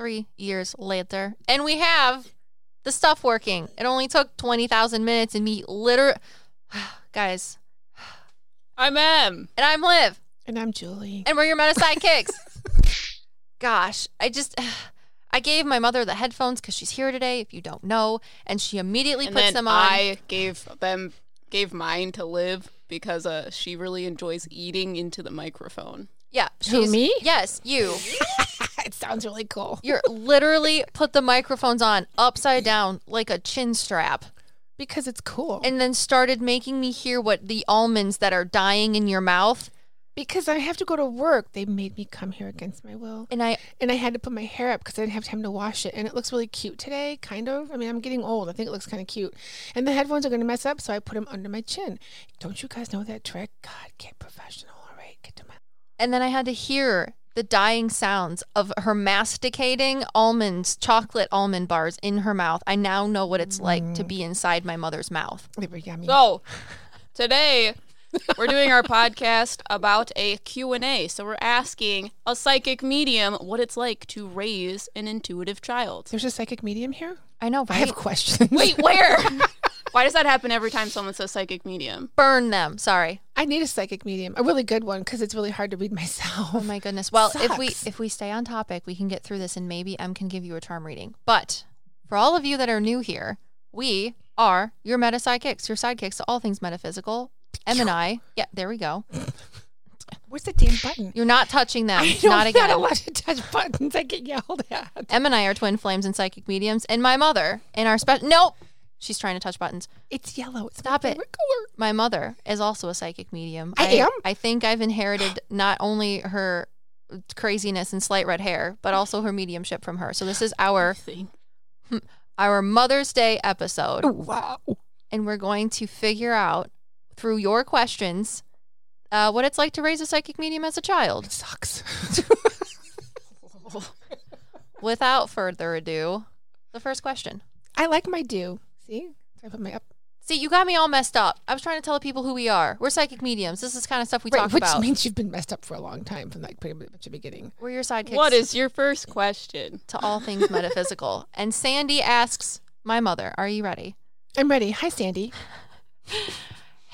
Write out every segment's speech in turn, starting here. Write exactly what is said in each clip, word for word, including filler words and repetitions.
three years later. And we have the stuff working. It only took twenty thousand minutes and me literally... Guys. I'm Em. And I'm Liv. And I'm Julie. And we're your MetaPsyKicks. Gosh, I just... I gave my mother the headphones because she's here today, if you don't know, and she immediately and puts then them on. I gave them gave mine to Liv because uh, she really enjoys eating into the microphone. Yeah, she's, who, me? Yes, you. It sounds really cool. You're literally put the microphones on upside down like a chin strap because it's cool, and then started making me hear what the almonds that are dying in your mouth. Because I have to go to work. They made me come here against my will. And I and I had to put my hair up because I didn't have time to wash it. And it looks really cute today, kind of. I mean, I'm getting old. I think it looks kind of cute. And the headphones are going to mess up, so I put them under my chin. Don't you guys know that trick? God, get professional. All right, get to my... And then I had to hear the dying sounds of her masticating almonds, chocolate almond bars in her mouth. I now know what it's mm. like to be inside my mother's mouth. They were yummy. So, today... We're doing our podcast about a Q and A, so we're asking a psychic medium what it's like to raise an intuitive child. There's a psychic medium here? I know, right? I have questions. Wait, where? Why does that happen every time someone says psychic medium? Burn them. Sorry. I need a psychic medium, a really good one, because it's really hard to read myself. Oh, my goodness. Well, Sucks. if we if we stay on topic, we can get through this, and maybe Em can give you a charm reading. But for all of you that are new here, we are your MetaPsyKicks, your sidekicks to all things metaphysical. Em and I, yeah, there we go. Where's the damn button? You're not touching them. I don't, not again. Not allowed to touch buttons. I get yelled at. Em and I are twin flames and psychic mediums, and my mother in our special. Nope, she's trying to touch buttons. It's yellow. It's Stop it. Color. My mother is also a psychic medium. I, I am. I think I've inherited not only her craziness and slight red hair, but also her mediumship from her. So this is our our Mother's Day episode. Oh, wow. And we're going to figure out, through your questions, uh, what it's like to raise a psychic medium as a child. It sucks. Without further ado, the first question. I like my do. See? I put my up. See, you got me all messed up. I was trying to tell people who we are. We're psychic mediums. This is kind of stuff we right, talk which about. Which means you've been messed up for a long time from like pretty much the beginning. We're your sidekicks. What is your first question? To all things metaphysical. And Sandy asks, my mother, are you ready? I'm ready. Hi, Sandy.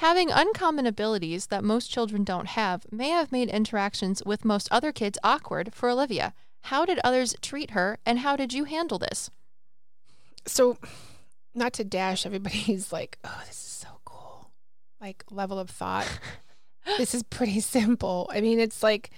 Having uncommon abilities that most children don't have may have made interactions with most other kids awkward for Olivia. How did others treat her, and how did you handle this? So, not to dash everybody's like, oh, this is so cool, like, level of thought. This is pretty simple. I mean, it's like,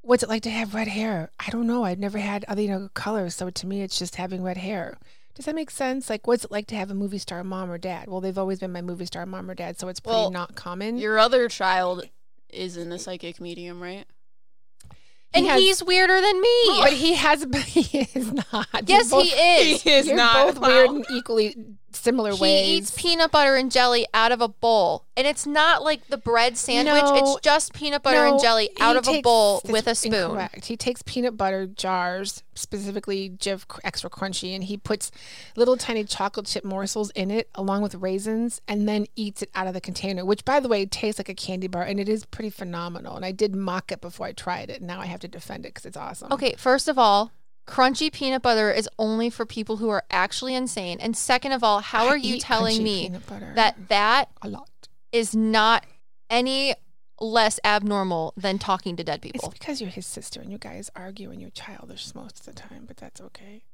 what's it like to have red hair? I don't know. I've never had other, you know, colors, so to me, it's just having red hair. Does that make sense? Like, what's it like to have a movie star mom or dad? Well, they've always been my movie star mom or dad, so it's pretty well, not common. Your other child isn't a psychic medium, right? He and has, he's weirder than me. But he has, but he is not. Yes, both, he is. He is you're not. Both wow. weird in equally similar he ways. He eats peanut butter and jelly out of a bowl. And it's not like the bread sandwich. No, it's just peanut butter no, and jelly out of takes, a bowl with a spoon. Correct. He takes peanut butter jars, specifically Jif extra crunchy, and he puts little tiny chocolate chip morsels in it along with raisins and then eats it out of the container, which, by the way, tastes like a candy bar. And it is pretty phenomenal. And I did mock it before I tried it. And now I have to defend it because it's awesome. Okay, first of all, crunchy peanut butter is only for people who are actually insane. And second of all, how I are you telling me that that a lot. is not any less abnormal than talking to dead people? It's because you're his sister and you guys argue and you're childish most of the time, but that's okay.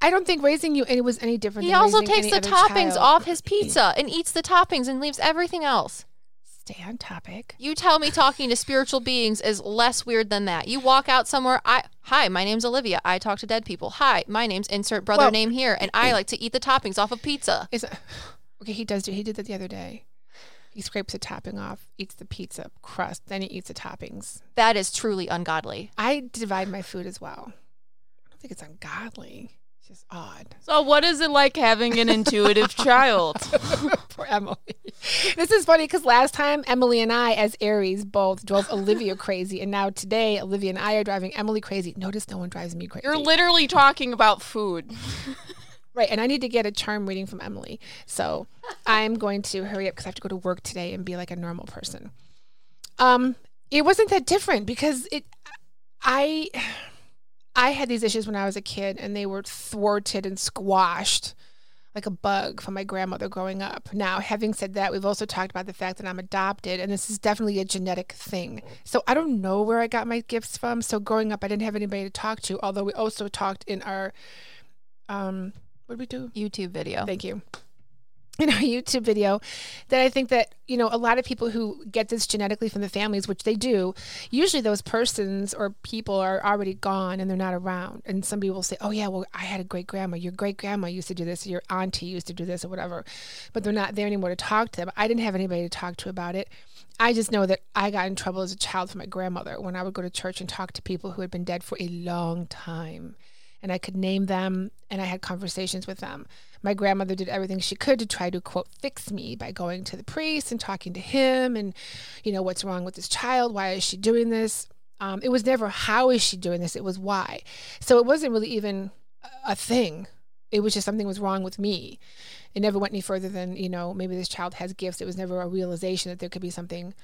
I don't think raising you was any different he than raising any other child. He also takes the toppings off his pizza and eats the toppings and leaves everything else. Stay on topic. You tell me talking to spiritual beings is less weird than that. You walk out somewhere. I hi, my name's Olivia. I talk to dead people. Hi, my name's insert brother well, name here, and I like to eat the toppings off of pizza. Is it, okay, he does do. He did that the other day. He scrapes a topping off, eats the pizza crust, then he eats the toppings. That is truly ungodly. I divide my food as well. I don't think it's ungodly. It's just odd. So, what is it like having an intuitive child? Poor Emily. This is funny because last time Emily and I, as Aries, both drove Olivia crazy, and now today Olivia and I are driving Emily crazy. Notice no one drives me crazy. You're literally talking about food. Right, and I need to get a charm reading from Emily, so I'm going to hurry up because I have to go to work today and be like a normal person. Um, it wasn't that different because it, I... I had these issues when I was a kid, and they were thwarted and squashed like a bug from my grandmother growing up. Now, having said that, we've also talked about the fact that I'm adopted, and this is definitely a genetic thing. So I don't know where I got my gifts from. So growing up, I didn't have anybody to talk to, although we also talked in our, um, what did we do? YouTube video. Thank you. In our YouTube video, that I think that, you know, a lot of people who get this genetically from the families, which they do, usually those persons or people are already gone and they're not around. And somebody will say, oh, yeah, well, I had a great grandma. Your great grandma used to do this. Your auntie used to do this or whatever. But they're not there anymore to talk to them. I didn't have anybody to talk to about it. I just know that I got in trouble as a child from my grandmother when I would go to church and talk to people who had been dead for a long time. And I could name them, and I had conversations with them. My grandmother did everything she could to try to, quote, fix me by going to the priest and talking to him and, you know, what's wrong with this child? Why is she doing this? Um, it was never how is she doing this? It was why. So it wasn't really even a thing. It was just something was wrong with me. It never went any further than, you know, maybe this child has gifts. It was never a realization that there could be something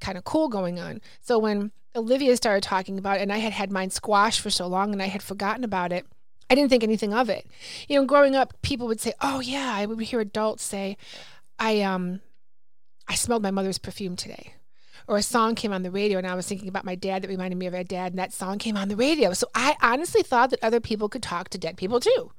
kind of cool going on. So when Olivia started talking about it, and I had had mine squashed for so long and I had forgotten about it, I didn't think anything of it. You know, growing up, people would say, oh, yeah, I would hear adults say, I um, I smelled my mother's perfume today. Or a song came on the radio, and I was thinking about my dad that reminded me of my dad, and that song came on the radio. So I honestly thought that other people could talk to dead people, too.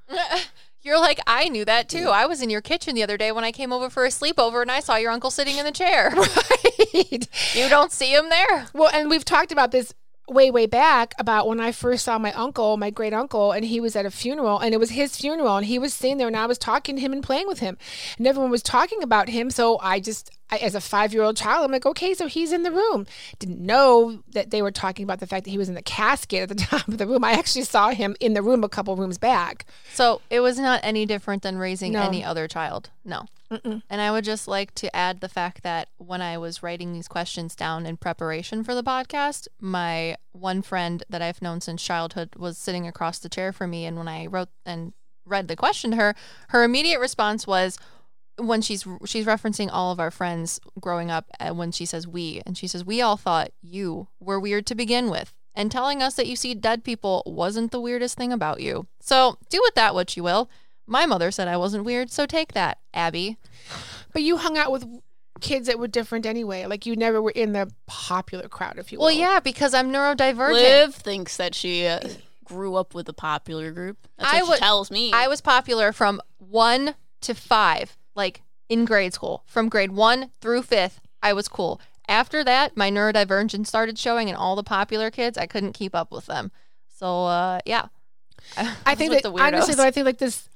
You're like, I knew that, too. I was in your kitchen the other day when I came over for a sleepover, and I saw your uncle sitting in the chair. Right. You don't see him there. Well, and we've talked about this way, way back about when I first saw my uncle, my great uncle, and he was at a funeral, and it was his funeral, and he was sitting there, and I was talking to him and playing with him, and everyone was talking about him. So I just, I, as a five-year-old child, I'm like, okay, so he's in the room. Didn't know that they were talking about the fact that he was in the casket at the top of the room. I actually saw him in the room a couple rooms back. So it was not any different than raising no. any other child. No. Mm-mm. And I would just like to add the fact that when I was writing these questions down in preparation for the podcast, my one friend that I've known since childhood was sitting across the chair from me. And when I wrote and read the question to her, her immediate response was, when she's she's referencing all of our friends growing up, and when she says we, and she says, we all thought you were weird to begin with. And telling us that you see dead people wasn't the weirdest thing about you. So do with that what you will. My mother said I wasn't weird, so take that, Abby. But you hung out with kids that were different anyway. Like, you never were in the popular crowd, if you will. Well, yeah, because I'm neurodivergent. Liv thinks that she uh, grew up with the popular group. That's I what she w- tells me. I was popular from one to five, like, in grade school. From grade one through fifth, I was cool. After that, my neurodivergence started showing, and all the popular kids, I couldn't keep up with them. So, uh, yeah. I, I think that, honestly, though, I think like this,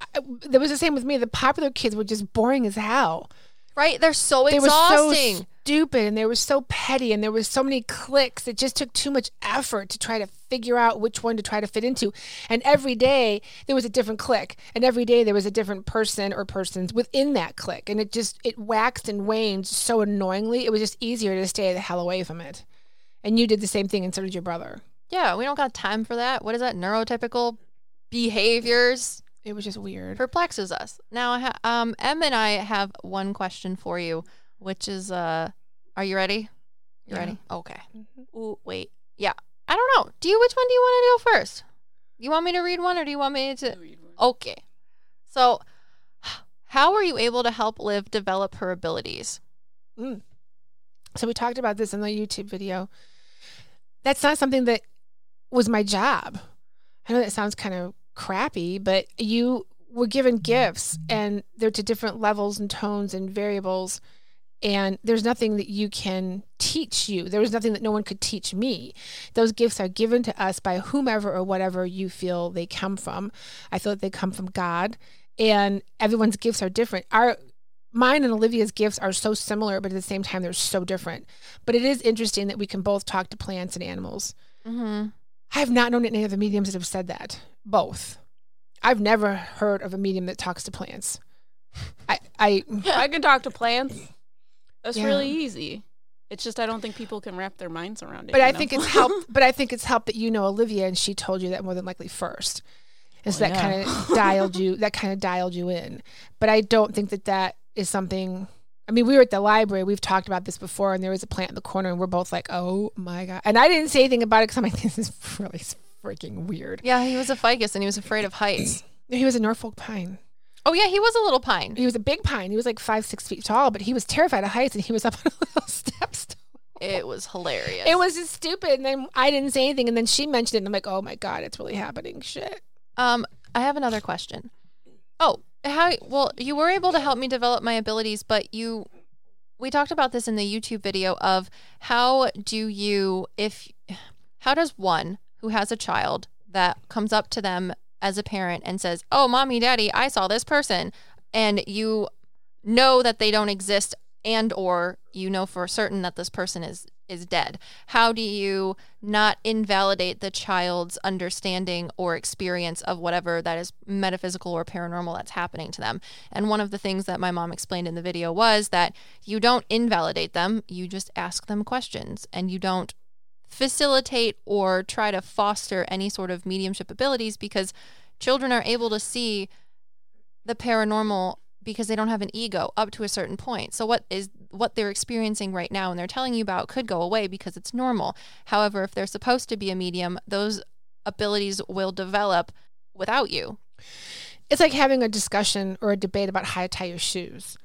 there was the same with me. The popular kids were just boring as hell. Right? They're so they exhausting. They were so stupid, and they were so petty, and there were so many cliques. It just took too much effort to try to figure out which one to try to fit into. And every day there was a different clique, and every day there was a different person or persons within that clique. And it just, it waxed and waned so annoyingly. It was just easier to stay the hell away from it. And you did the same thing, and so did your brother. Yeah, we don't got time for that. What is that? Neurotypical behaviors. It was just weird. Perplexes us. Now, um, Em and I have one question for you, which is, uh, are you ready? You yeah. ready? Okay. Mm-hmm. Ooh, wait. Yeah. I don't know. Do you? Which one do you want to do first? You want me to read one, or do you want me to? Read one. Okay. So, how were you able to help Liv develop her abilities? Mm. So we talked about this in the YouTube video. That's not something that was my job. I know that sounds kind of crappy, but you were given gifts, and they're to different levels and tones and variables, and there's nothing that you can teach you. There was nothing that no one could teach me. Those gifts are given to us by whomever or whatever you feel they come from. I feel that they come from God, and everyone's gifts are different. Our Mine and Olivia's gifts are so similar, but at the same time, they're so different. But it is interesting that we can both talk to plants and animals. Mm-hmm. I have not known any other mediums that have said that. Both. I've never heard of a medium that talks to plants. I I, I can talk to plants. That's yeah. really easy. It's just I don't think people can wrap their minds around it. But I know? think it's help. But I think it's help that you know Olivia, and she told you that more than likely first, and so oh, that yeah. kind of dialed you. That kind of dialed you in. But I don't think that that is something. I mean, we were at the library. We've talked about this before, and there was a plant in the corner, and we're both like, "Oh my god!" And I didn't say anything about it because I'm like, "This is really." freaking weird. Yeah, he was a ficus and he was afraid of heights. He was a Norfolk pine. Oh, yeah, he was a little pine. He was a big pine. He was like five, six feet tall, but he was terrified of heights and he was up on a little step stool. It was hilarious. It was just stupid. And then I didn't say anything. And then she mentioned it. And I'm like, oh, my God, it's really happening. Shit. Um, I have another question. Oh, how? Well, you were able to help me develop my abilities, but you... We talked about this in the YouTube video of how do you... if How does one who has a child that comes up to them as a parent and says, oh, mommy, daddy, I saw this person, and you know that they don't exist, and or you know for certain that this person is is dead. How do you not invalidate the child's understanding or experience of whatever that is metaphysical or paranormal that's happening to them? And one of the things that my mom explained in the video was that you don't invalidate them, you just ask them questions, and you don't facilitate or try to foster any sort of mediumship abilities, because children are able to see the paranormal because they don't have an ego up to a certain point. So what is what they're experiencing right now and they're telling you about could go away because it's normal. However, if they're supposed to be a medium, those abilities will develop without you. It's like having a discussion or a debate about how to tie your shoes.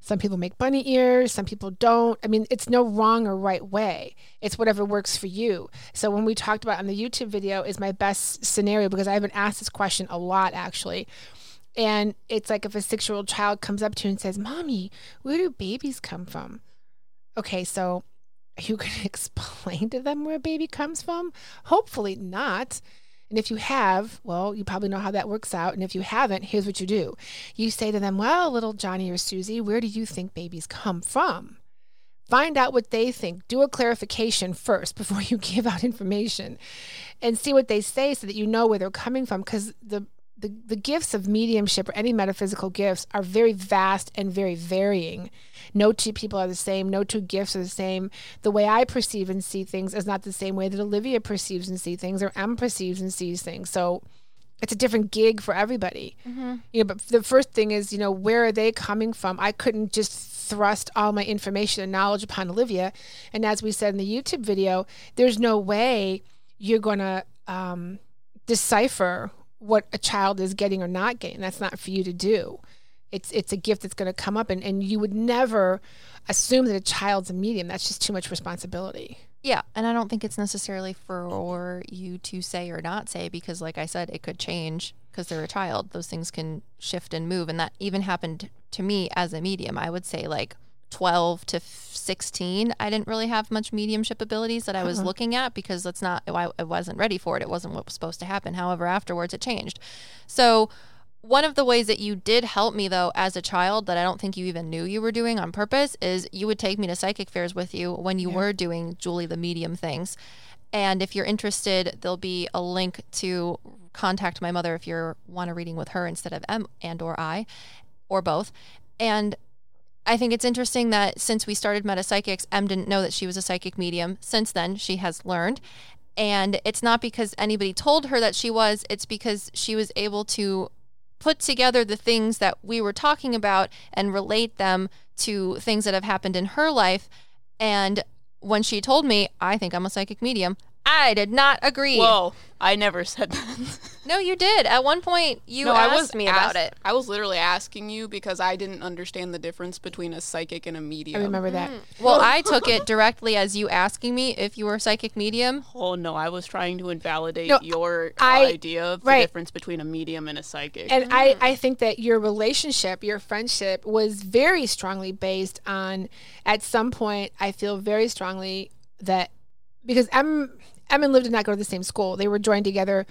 Some people make bunny ears, some people don't. I mean, it's no wrong or right way. It's whatever works for you. So when we talked about on the YouTube video is my best scenario, because I've been asked this question a lot, actually. And it's like if a six-year-old child comes up to you and says, Mommy, where do babies come from? Okay, so are you going to explain to them where a baby comes from? Hopefully not. And if you have, well, you probably know how that works out. And if you haven't, here's what you do. You say to them, well, little Johnny or Susie, where do you think babies come from? Find out what they think. Do a clarification first before you give out information. And see what they say so that you know where they're coming from. Because the The, the gifts of mediumship or any metaphysical gifts are very vast and very varying. No two people are the same. No two gifts are the same. The way I perceive and see things is not the same way that Olivia perceives and sees things or Em perceives and sees things. So it's a different gig for everybody. Mm-hmm. You know, but the first thing is, you know, where are they coming from? I couldn't just thrust all my information and knowledge upon Olivia. And as we said in the YouTube video, there's no way you're going to um, decipher what a child is getting or not getting. That's not for you to do. It's it's a gift that's going to come up, and, and you would never assume that a child's a medium. That's just too much responsibility. Yeah, and I don't think it's necessarily for you to say or not say, because like I said, it could change because they're a child. Those things can shift and move, and that even happened to me as a medium. I would say like twelve to sixteen, I didn't really have much mediumship abilities that I was uh-huh. looking at, because that's not, I, I wasn't ready for it. It wasn't what was supposed to happen. However, afterwards it changed. So one of the ways that you did help me though, as a child, that I don't think you even knew you were doing on purpose, is you would take me to psychic fairs with you when you yeah. were doing Julie the Medium things. And if you're interested, there'll be a link to contact my mother if you want a reading with her instead of M and or I or both. And I think it's interesting that since we started MetaPsyKicks, Em didn't know that she was a psychic medium. Since then, she has learned. And it's not because anybody told her that she was. It's because she was able to put together the things that we were talking about and relate them to things that have happened in her life. And when she told me, I think I'm a psychic medium, I did not agree. Whoa, I never said that. No, you did. At one point, you no, asked I was me about asked, it. I was literally asking you because I didn't understand the difference between a psychic and a medium. I remember that. Mm. Well, I took it directly as you asking me if you were a psychic medium. Oh, no, I was trying to invalidate no, your I, idea of right. the difference between a medium and a psychic. And mm. I, I think that your relationship, your friendship, was very strongly based on, at some point, I feel very strongly that, because Em, Em and Liv did not go to the same school. They were joined together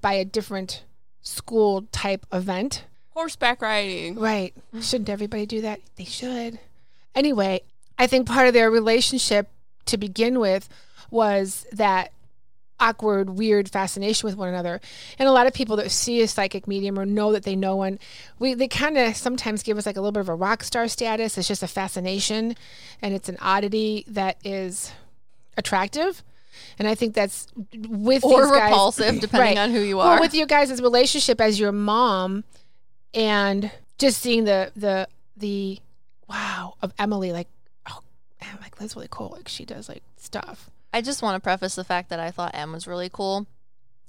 by a different school type event. Horseback riding. Right. Shouldn't everybody do that? They should. Anyway, I think part of their relationship to begin with was that awkward, weird fascination with one another. And a lot of people that see a psychic medium or know that they know one, we they kind of sometimes give us like a little bit of a rock star status. It's just a fascination, and it's an oddity that is attractive, and I think that's with or these repulsive guys, depending right. on who you are. Well, with you guys' relationship as your mom, and just seeing the the the wow of Emily, like oh, I'm like that's really cool. Like she does like stuff. I just want to preface the fact that I thought Em was really cool.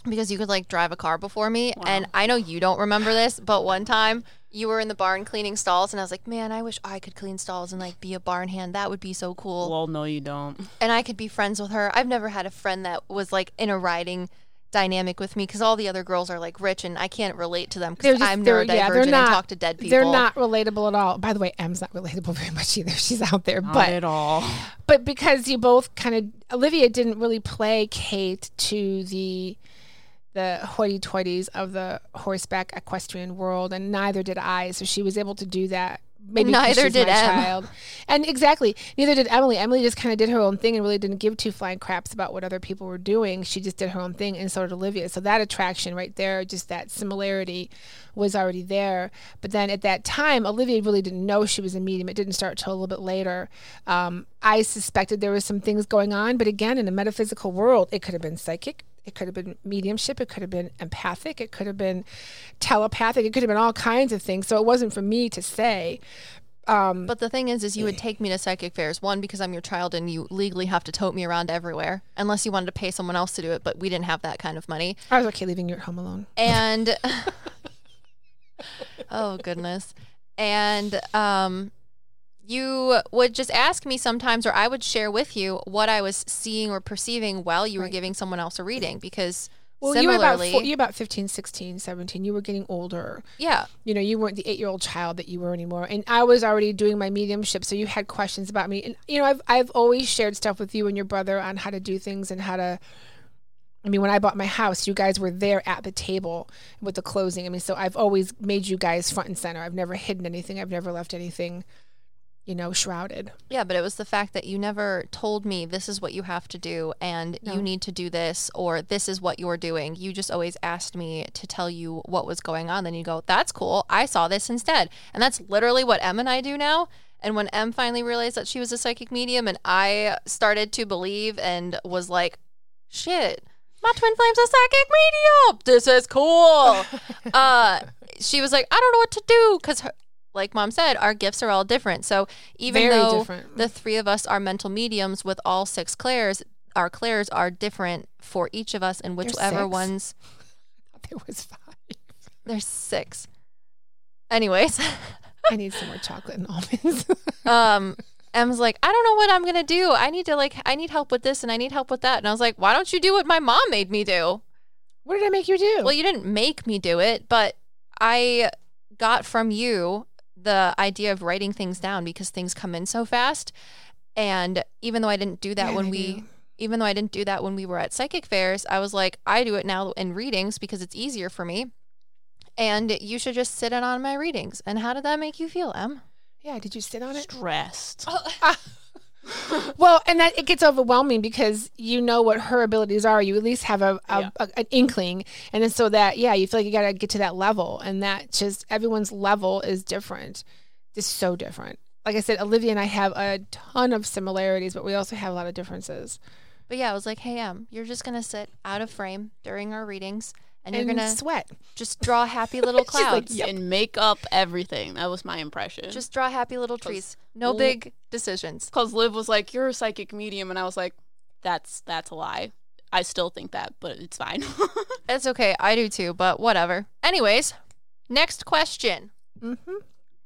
because you could like drive a car before me. Wow. And I know you don't remember this, but one time you were in the barn cleaning stalls and I was like, man, I wish I could clean stalls and like be a barn hand. That would be so cool. Well, no, you don't. And I could be friends with her. I've never had a friend that was like in a riding dynamic with me because all the other girls are like rich and I can't relate to them because I'm neurodivergent yeah, not, and talk to dead people. They're not relatable at all. By the way, Em's not relatable very much either. She's out there. Not but, at all. But because you both kind of, Olivia didn't really placate to the the hoity-toities of the horseback equestrian world, and neither did I. So she was able to do that. Maybe neither did Em. Child. And exactly, neither did Emily. Emily just kind of did her own thing and really didn't give two flying craps about what other people were doing. She just did her own thing, and so did Olivia. So that attraction right there, just that similarity was already there. But then at that time, Olivia really didn't know she was a medium. It didn't start till a little bit later. Um, I suspected there was some things going on, but again, in a metaphysical world, it could have been psychic. It could have been mediumship. It could have been empathic. It could have been telepathic. It could have been all kinds of things. So it wasn't for me to say. Um, but the thing is, is you would take me to psychic fairs. One, because I'm your child and you legally have to tote me around everywhere. Unless you wanted to pay someone else to do it, but we didn't have that kind of money. I was okay leaving you at home alone. And, oh goodness. And um, you would just ask me sometimes, or I would share with you what I was seeing or perceiving while you right. were giving someone else a reading, because well, similarly... Well, you, you were about fifteen, sixteen, seventeen. You were getting older. Yeah. You know, you weren't the eight-year-old child that you were anymore. And I was already doing my mediumship, so you had questions about me. And, you know, I've I've always shared stuff with you and your brother on how to do things and how to... I mean, when I bought my house, you guys were there at the table with the closing. I mean, so I've always made you guys front and center. I've never hidden anything. I've never left anything... you know, shrouded. Yeah, but it was the fact that you never told me this is what you have to do and no. you need to do this or this is what you're doing. You just always asked me to tell you what was going on. Then you go, that's cool. I saw this instead. And that's literally what Em and I do now. And when Em finally realized that she was a psychic medium and I started to believe and was like, shit, my twin flame's a psychic medium. This is cool. uh, she was like, I don't know what to do because her like Mom said, our gifts are all different. So even Very though different. The three of us are mental mediums with all six clairs, our clairs are different for each of us and whichever six. Ones. There was five. There's six. Anyways. I need some more chocolate and almonds. um, Em's like, I don't know what I'm going to do. I need to like, I need help with this and I need help with that. And I was like, why don't you do what my mom made me do? What did I make you do? Well, you didn't make me do it, but I got from you the idea of writing things down because things come in so fast. And even though I didn't do that yeah, when I we, do. even though I didn't do that when we were at psychic fairs, I was like, I do it now in readings because it's easier for me. And you should just sit in on my readings. And how did that make you feel, Em? Yeah. Did you sit on it? Stressed. Oh. Well, and that it gets overwhelming because you know what her abilities are. You at least have a, a, yeah. a an inkling, and then so that yeah, you feel like you got to get to that level, and that just everyone's level is different, just so different. Like I said, Olivia and I have a ton of similarities, but we also have a lot of differences. But yeah, I was like, hey, Em, you're just gonna sit out of frame during our readings, and, and you're gonna sweat. Just draw happy little clouds like, yep. and make up everything. That was my impression. Just draw happy little trees. No Liv, big decisions. Because Liv was like, you're a psychic medium. And I was like, that's that's a lie. I still think that, but it's fine. It's okay. I do too, but whatever. Anyways, next question. Mm-hmm.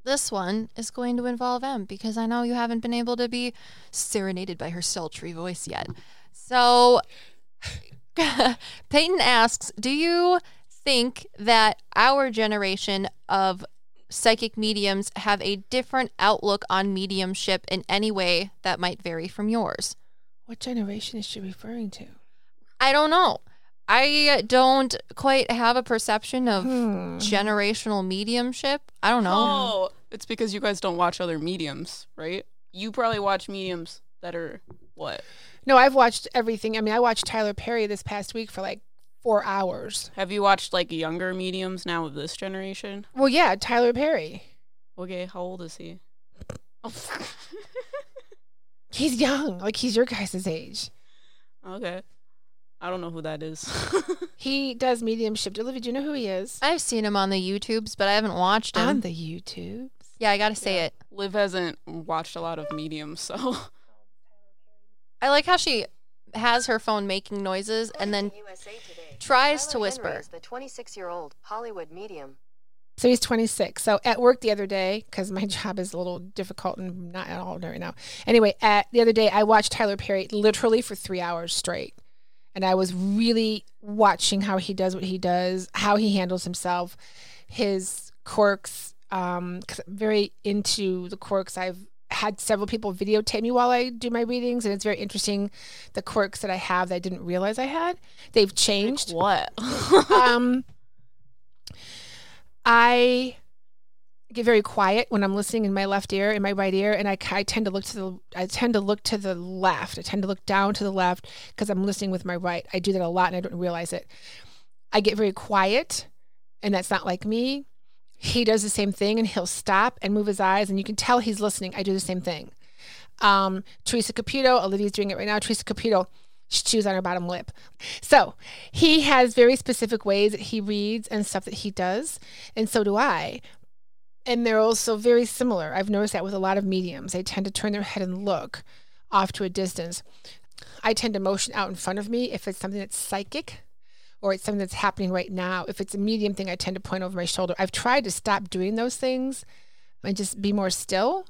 This one is going to involve Em because I know you haven't been able to be serenaded by her sultry voice yet. So Peyton asks, do you think that our generation of psychic mediums have a different outlook on mediumship in any way that might vary from yours? What generation is she referring to? I don't know. I don't quite have a perception of hmm. generational mediumship. I don't know. Oh, it's because you guys don't watch other mediums, right? You probably watch mediums that are what? No, I've watched everything. I mean, I watched Tyler Perry this past week for like four hours. Have you watched like younger mediums now of this generation? Well, yeah, Tyler Perry. Okay, how old is he? Oh. He's young. Like he's your guys' age. Okay. I don't know who that is. He does mediumship. Olivia, do you know who he is? I've seen him on the YouTubes, but I haven't watched him. On the YouTubes? Yeah, I got to say yeah. it. Liv hasn't watched a lot of mediums, so... I like how she has her phone making noises and then tries Tyler to whisper. Henry is the twenty-six-year-old Hollywood medium. So he's twenty-six. So at work the other day, because my job is a little difficult and not at all right now. Anyway, at, the other day I watched Tyler Perry literally for three hours straight. And I was really watching how he does what he does, how he handles himself, his quirks. Um, 'cause I'm very into the quirks. I've had several people videotape me while I do my readings, and it's very interesting the quirks that I have that I didn't realize I had. They've changed. Like what? um... I get very quiet when I'm listening in my left ear, in my right ear, and I, I tend to look to the I tend to look to the left. I tend to look down to the left because I'm listening with my right. I do that a lot, and I don't realize it. I get very quiet, and that's not like me. He does the same thing, and he'll stop and move his eyes, and you can tell he's listening. I do the same thing. Um, Teresa Caputo, Olivia's doing it right now. Teresa Caputo. She was on her bottom lip. So he has very specific ways that he reads and stuff that he does. And so do I. And they're also very similar. I've noticed that with a lot of mediums. They tend to turn their head and look off to a distance. I tend to motion out in front of me if it's something that's psychic or it's something that's happening right now. If it's a medium thing, I tend to point over my shoulder. I've tried to stop doing those things and just be more still.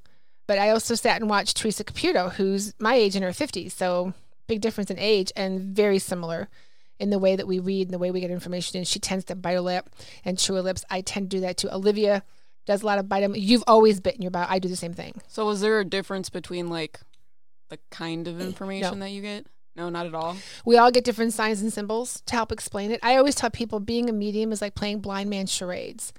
But I also sat and watched Teresa Caputo, who's my age in her fifties. So... big difference in age and very similar in the way that we read and the way we get information. And she tends to bite her lip and chew her lips. I tend to do that too. Olivia does a lot of bite them. You've always bitten your bite. I do the same thing. So was there a difference between like the kind of information no. that you get? No, not at all. We all get different signs and symbols to help explain it. I always tell people being a medium is like playing blind man charades.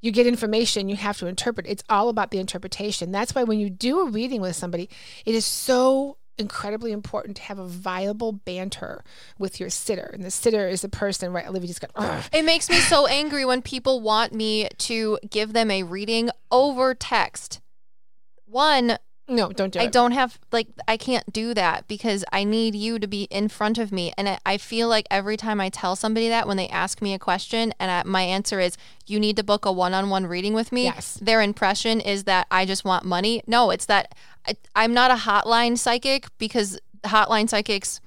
You get information, you have to interpret. It's all about the interpretation. That's why when you do a reading with somebody, it is so incredibly important to have a viable banter with your sitter. And the sitter is the person, right? Olivia just got, ugh. It makes me so angry when people want me to give them a reading over text. One, no, don't do I it. I don't have, like, I can't do that because I need you to be in front of me. And I, I feel like every time I tell somebody that when they ask me a question and I, my answer is, you need to book a one-on-one reading with me, yes. Their impression is that I just want money. No, it's that I, I'm not a hotline psychic because hotline psychics,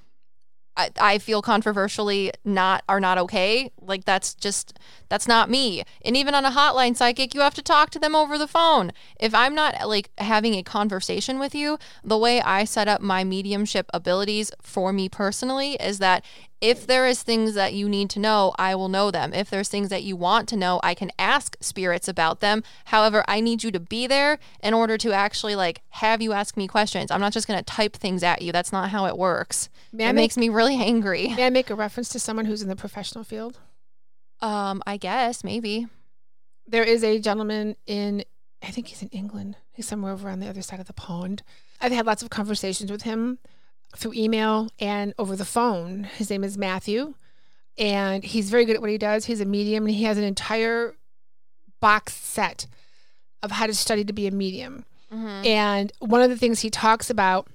I, I feel controversially not are not okay. Like, that's just, that's not me. And even on a hotline psychic, you have to talk to them over the phone. If I'm not like having a conversation with you, the way I set up my mediumship abilities for me personally is that if there is things that you need to know, I will know them. If there's things that you want to know, I can ask spirits about them. However, I need you to be there in order to actually like have you ask me questions. I'm not just going to type things at you. That's not how it works. May it I make, makes me really angry. May I make a reference to someone who's in the professional field? Um, I guess, maybe. There is a gentleman in, I think he's in England. He's somewhere over on the other side of the pond. I've had lots of conversations with him through email and over the phone. His name is Matthew, and he's very good at what he does. He's a medium, and he has an entire box set of how to study to be a medium. Mm-hmm. And one of the things he talks about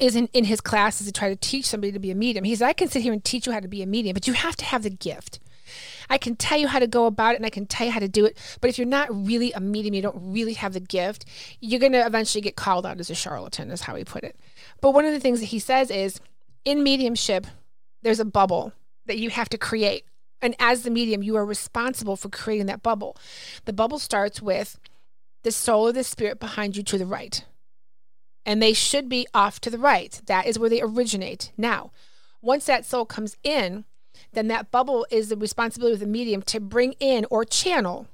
is in, in his classes to try to teach somebody to be a medium. He's, I can sit here and teach you how to be a medium, but you have to have the gift. I can tell you how to go about it, and I can tell you how to do it, but if you're not really a medium, you don't really have the gift, you're going to eventually get called out as a charlatan, is how he put it. But one of the things that he says is, in mediumship, there's a bubble that you have to create. And as the medium, you are responsible for creating that bubble. The bubble starts with the soul or the spirit behind you to the right. And they should be off to the right. That is where they originate. Now, once that soul comes in, then that bubble is the responsibility of the medium to bring in or channel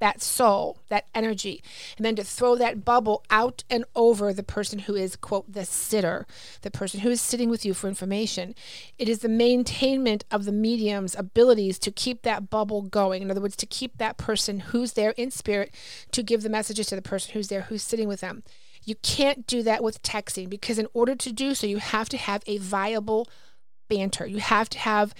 that soul, that energy, and then to throw that bubble out and over the person who is, quote, the sitter, the person who is sitting with you for information. It is the maintainment of the medium's abilities to keep that bubble going. In other words, to keep that person who's there in spirit to give the messages to the person who's there, who's sitting with them. You can't do that with texting because in order to do so, you have to have a viable banter. You have to have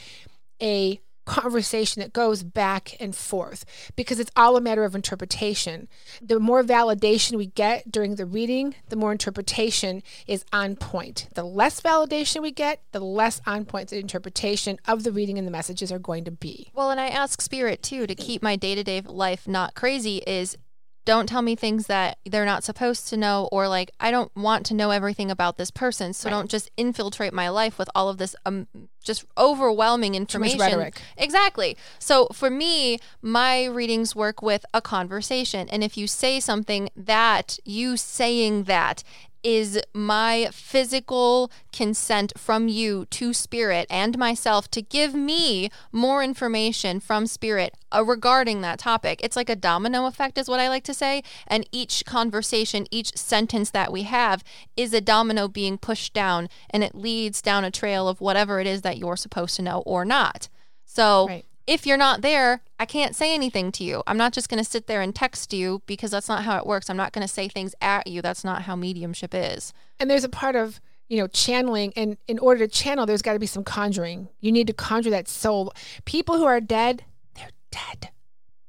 a conversation that goes back and forth because it's all a matter of interpretation. The more validation we get during the reading, the more interpretation is on point. The less validation we get, the less on point the interpretation of the reading and the messages are going to be. Well, and I ask spirit too to keep my day-to-day life not crazy is don't tell me things that they're not supposed to know, or like, I don't want to know everything about this person. So right. don't just infiltrate my life with all of this um, just overwhelming information. Too much rhetoric. Exactly. So for me, my readings work with a conversation. And if you say something, that you saying that is my physical consent from you to spirit and myself to give me more information from spirit uh, regarding that topic. It's like a domino effect is what I like to say. And each conversation, each sentence that we have is a domino being pushed down, and it leads down a trail of whatever it is that you're supposed to know or not. So right. if you're not there, I can't say anything to you. I'm not just going to sit there and text you, because that's not how it works. I'm not going to say things at you. That's not how mediumship is. And there's a part of, you know, channeling. And in order to channel, there's got to be some conjuring. You need to conjure that soul. People who are dead, they're dead.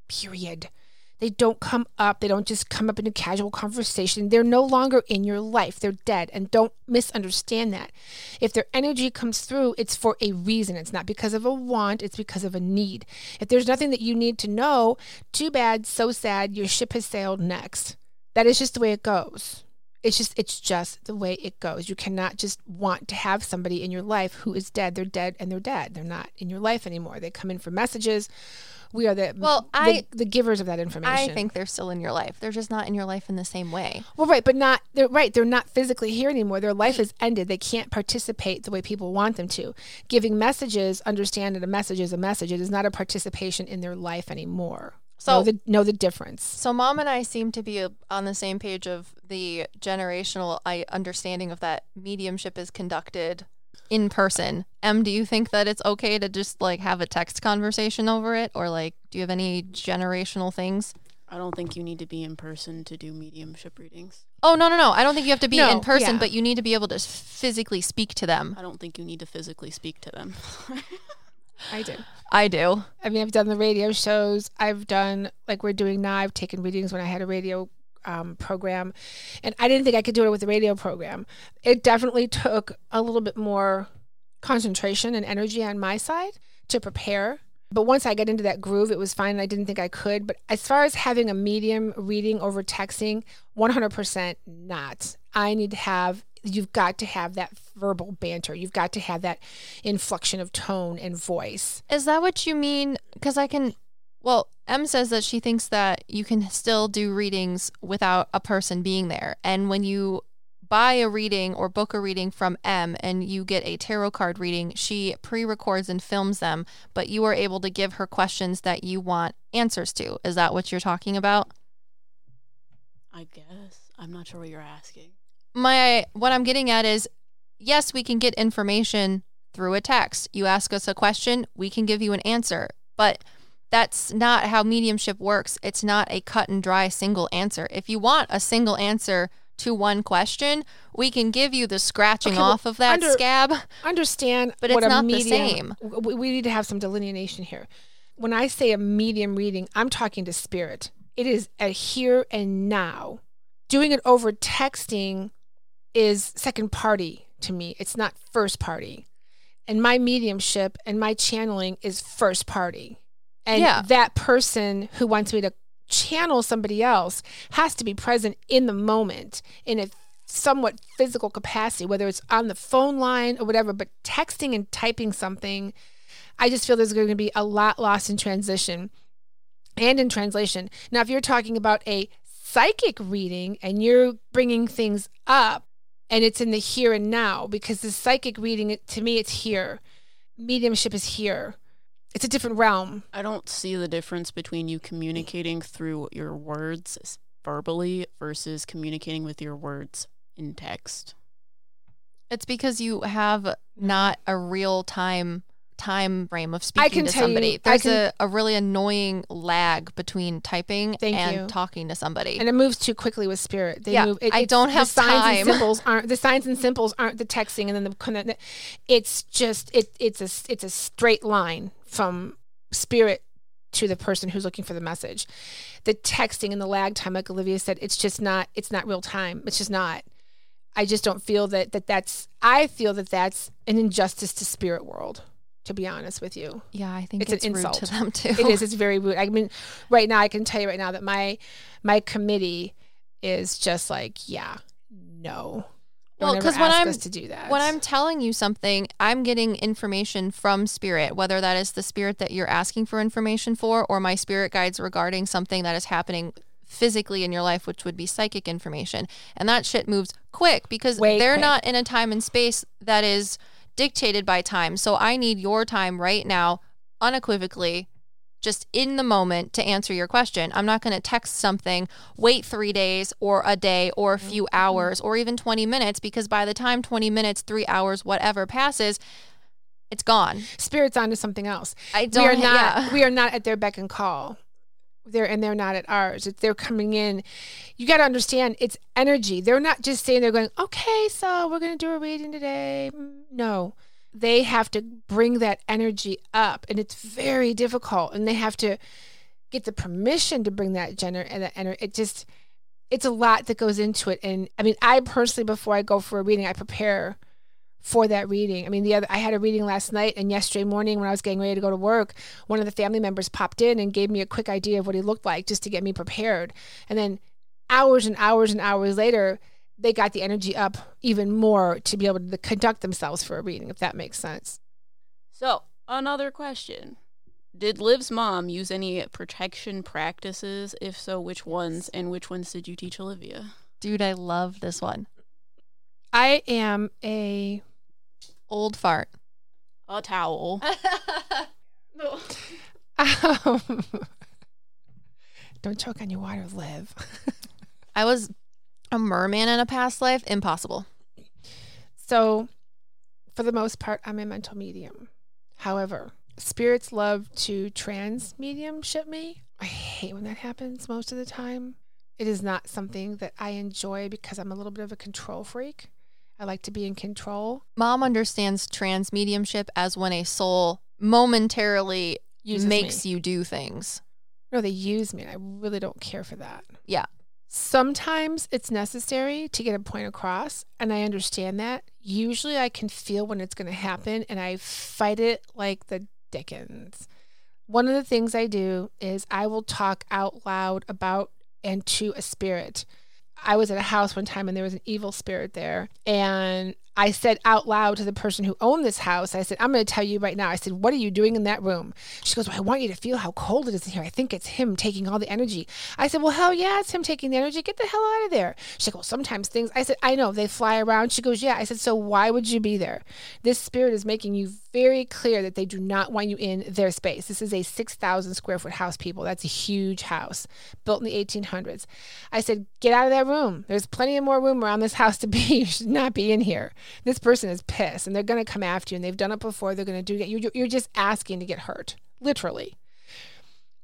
Period. They don't come up. They don't just come up into casual conversation. They're no longer in your life. They're dead. And don't misunderstand that. If their energy comes through, it's for a reason. It's not because of a want. It's because of a need. If there's nothing that you need to know, too bad, so sad, your ship has sailed, next. That is just the way it goes. It's just, it's just the way it goes. You cannot just want to have somebody in your life who is dead. They're dead and they're dead. They're not in your life anymore. They come in for messages. We are the, well, I, the the givers of that information. I think they're still in your life. They're just not in your life in the same way. Well, right, but not they're right. They're not physically here anymore. Their life is ended. They can't participate the way people want them to. Giving messages, understand that a message is a message. It is not a participation in their life anymore. So know the, know the difference. So Mom and I seem to be on the same page of the generational understanding of that mediumship is conducted in person. Em, do you think that it's okay to just like have a text conversation over it, or like do you have any generational things? I don't think you need to be in person to do mediumship readings. Oh no no no! I don't think you have to be no, in person, yeah. but you need to be able to physically speak to them. I don't think you need to physically speak to them. I do. I do. I mean, I've done the radio shows. I've done like we're doing now. I've taken readings when I had a radio Um, program, and I didn't think I could do it with the radio program. It definitely took a little bit more concentration and energy on my side to prepare. But once I got into that groove, it was fine. And I didn't think I could. But as far as having a medium reading over texting, one hundred percent not. I need to have, you've got to have that verbal banter. You've got to have that inflection of tone and voice. Is that what you mean? Because I can, well, Em says that she thinks that you can still do readings without a person being there. And when you buy a reading or book a reading from Em and you get a tarot card reading, she pre-records and films them, but you are able to give her questions that you want answers to. Is that what you're talking about? I guess. I'm not sure what you're asking. My, what I'm getting at is, yes, we can get information through a text. You ask us a question, we can give you an answer. But that's not how mediumship works. It's not a cut and dry single answer. If you want a single answer to one question, we can give you the scratching okay, well, off of that under, scab. Understand, but it's what not a medium, the same. We, we need to have some delineation here. When I say a medium reading, I'm talking to spirit. It is a here and now. Doing it over texting is second party to me. It's not first party. And my mediumship and my channeling is first party. And yeah. that person who wants me to channel somebody else has to be present in the moment in a somewhat physical capacity, whether it's on the phone line or whatever. But texting and typing something, I just feel there's going to be a lot lost in transition and in translation. Now, if you're talking about a psychic reading and you're bringing things up and it's in the here and now, because the psychic reading, to me, it's here. Mediumship is here. It's a different realm. I don't see the difference between you communicating through your words verbally versus communicating with your words in text. It's because you have not a real time time frame of speaking I can to tell somebody. You, There's I can, a, a really annoying lag between typing and you. talking to somebody. And it moves too quickly with spirit. They yeah, move, it, I don't have the time. Signs and symbols aren't, the signs and symbols aren't the texting, and then the it's just it it's a it's a straight line from spirit to the person who's looking for the message. The texting and the lag time, like Olivia said, it's just not it's not real time. It's just not. I just don't feel that, that that's I feel that that's an injustice to spirit world. to be honest with you. Yeah, I think it's, it's an insult rude to them too. It is. It's very rude. I mean, right now, I can tell you right now that my my committee is just like, yeah, no. Well, because when I'm to do that. when I'm telling you something, I'm getting information from spirit, whether that is the spirit that you're asking for information for, or my spirit guides regarding something that is happening physically in your life, which would be psychic information. And that shit moves quick because Way they're quick. not in a time and space that is dictated by time. So I need your time right now, unequivocally, just in the moment, to answer your question. I'm not going to text something, wait three days or a day or a few hours or even twenty minutes, because by the time twenty minutes, three hours, whatever passes, it's gone. Spirit's onto something else. I don't. We are not, yeah. we are not at their beck and call. They're and they're not at ours. It's, they're coming in. You got to understand, it's energy. They're not just saying they're going, okay, so we're going to do a reading today. No. They have to bring that energy up, and it's very difficult, and they have to get the permission to bring that gender and that energy. It just, it's a lot that goes into it. And I mean, I personally, before I go for a reading, I prepare for that reading. I mean, the other, I had a reading last night, and yesterday morning when I was getting ready to go to work, one of the family members popped in and gave me a quick idea of what he looked like just to get me prepared. And then hours and hours and hours later, they got the energy up even more to be able to conduct themselves for a reading, if that makes sense. So, another question. Did Liv's mom use any protection practices? If so, which ones? And which ones did you teach Olivia? Dude, I love this one. I am a old fart. A towel. No. um, don't choke on your water, Liv. I was a merman in a past life? Impossible. So, for the most part, I'm a mental medium. However, spirits love to trans mediumship me. I hate when that happens most of the time. It is not something that I enjoy because I'm a little bit of a control freak. I like to be in control. Mom understands trans mediumship as when a soul momentarily Uses makes me. you do things. No, they use me, and I really don't care for that. Yeah. Sometimes it's necessary to get a point across, and I understand that. Usually I can feel when it's going to happen, and I fight it like the dickens. One of the things I do is I will talk out loud about and to a spirit. I was at a house one time, and there was an evil spirit there, and I said out loud to the person who owned this house, I said, I'm going to tell you right now. I said, what are you doing in that room? She goes, well, I want you to feel how cold it is in here. I think it's him taking all the energy. I said, well, hell yeah, it's him taking the energy. Get the hell out of there. She goes, well, sometimes things, I said, I know, they fly around. She goes, yeah. I said, so why would you be there? This spirit is making you very clear that they do not want you in their space. This is a six thousand square foot house, people. That's a huge house built in the eighteen hundreds. I said, get out of that room. There's plenty of more room around this house to be. You should not be in here. This person is pissed, and they're going to come after you, and they've done it before. They're going to do it. You're, you're just asking to get hurt, literally.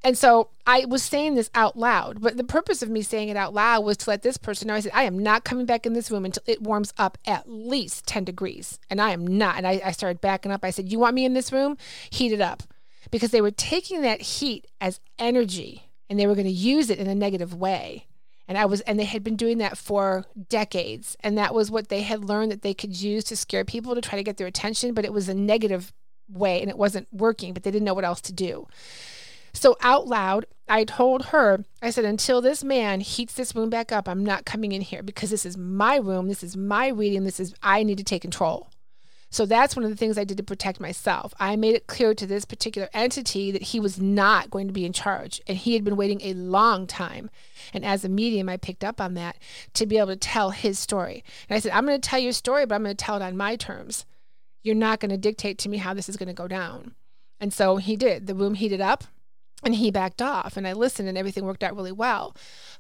And so I was saying this out loud, but the purpose of me saying it out loud was to let this person know. I said, I am not coming back in this room until it warms up at least ten degrees, and I am not. And I, I started backing up. I said, you want me in this room? Heat it up, because they were taking that heat as energy, and they were going to use it in a negative way. And I was, and they had been doing that for decades. And that was what they had learned that they could use to scare people, to try to get their attention. But it was a negative way, and it wasn't working, but they didn't know what else to do. So out loud, I told her, I said, until this man heats this room back up, I'm not coming in here, because this is my room. This is my reading. This is, I need to take control. So that's one of the things I did to protect myself. I made it clear to this particular entity that he was not going to be in charge, and he had been waiting a long time. And as a medium, I picked up on that to be able to tell his story. And I said, I'm going to tell your story, but I'm going to tell it on my terms. You're not going to dictate to me how this is going to go down. And so he did. The room heated up, and he backed off, and I listened, and everything worked out really well.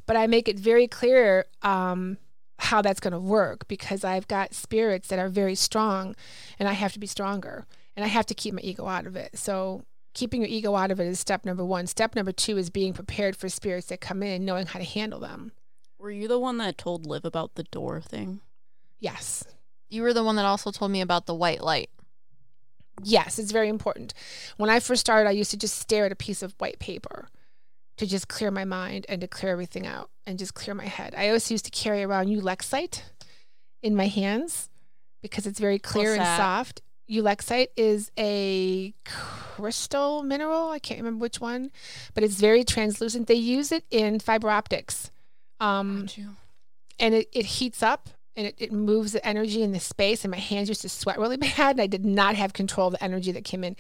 But I make it very clear, um, how that's going to work, because I've got spirits that are very strong, and I have to be stronger, and I have to keep my ego out of it. So keeping your ego out of it is step number one. Step number two is being prepared for spirits that come in, knowing how to handle them. Were you the one that told Liv about the door thing? Yes. You were the one that also told me about the white light. Yes, it's very important. When I first started, I used to just stare at a piece of white paper to just clear my mind and to clear everything out and just clear my head. I always used to carry around Ulexite in my hands because it's very clear and soft. Ulexite is a crystal mineral. I can't remember which one, but it's very translucent. They use it in fiber optics. Um, and it, it heats up and it, it moves the energy in the space. And my hands used to sweat really bad. And I did not have control of the energy that came in.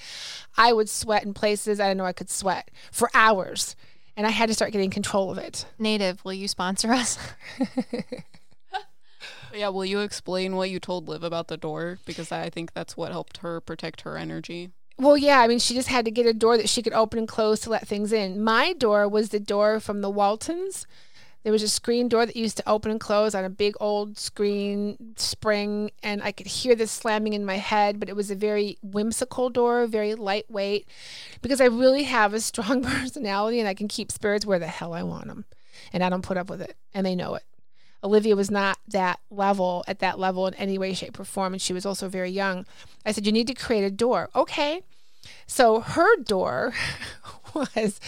I would sweat in places I didn't know I could sweat for hours. And I had to start getting control of it. Native, will you sponsor us? Yeah, will you explain what you told Liv about the door? Because I think that's what helped her protect her energy. Well, yeah, I mean, she just had to get a door that she could open and close to let things in. My door was the door from the Waltons. There was a screen door that used to open and close on a big old screen spring, and I could hear this slamming in my head, but it was a very whimsical door, very lightweight, because I really have a strong personality, and I can keep spirits where the hell I want them, and I don't put up with it, and they know it. Olivia was not that level, at that level in any way, shape, or form, and she was also very young. I said, you need to create a door. Okay. So her door was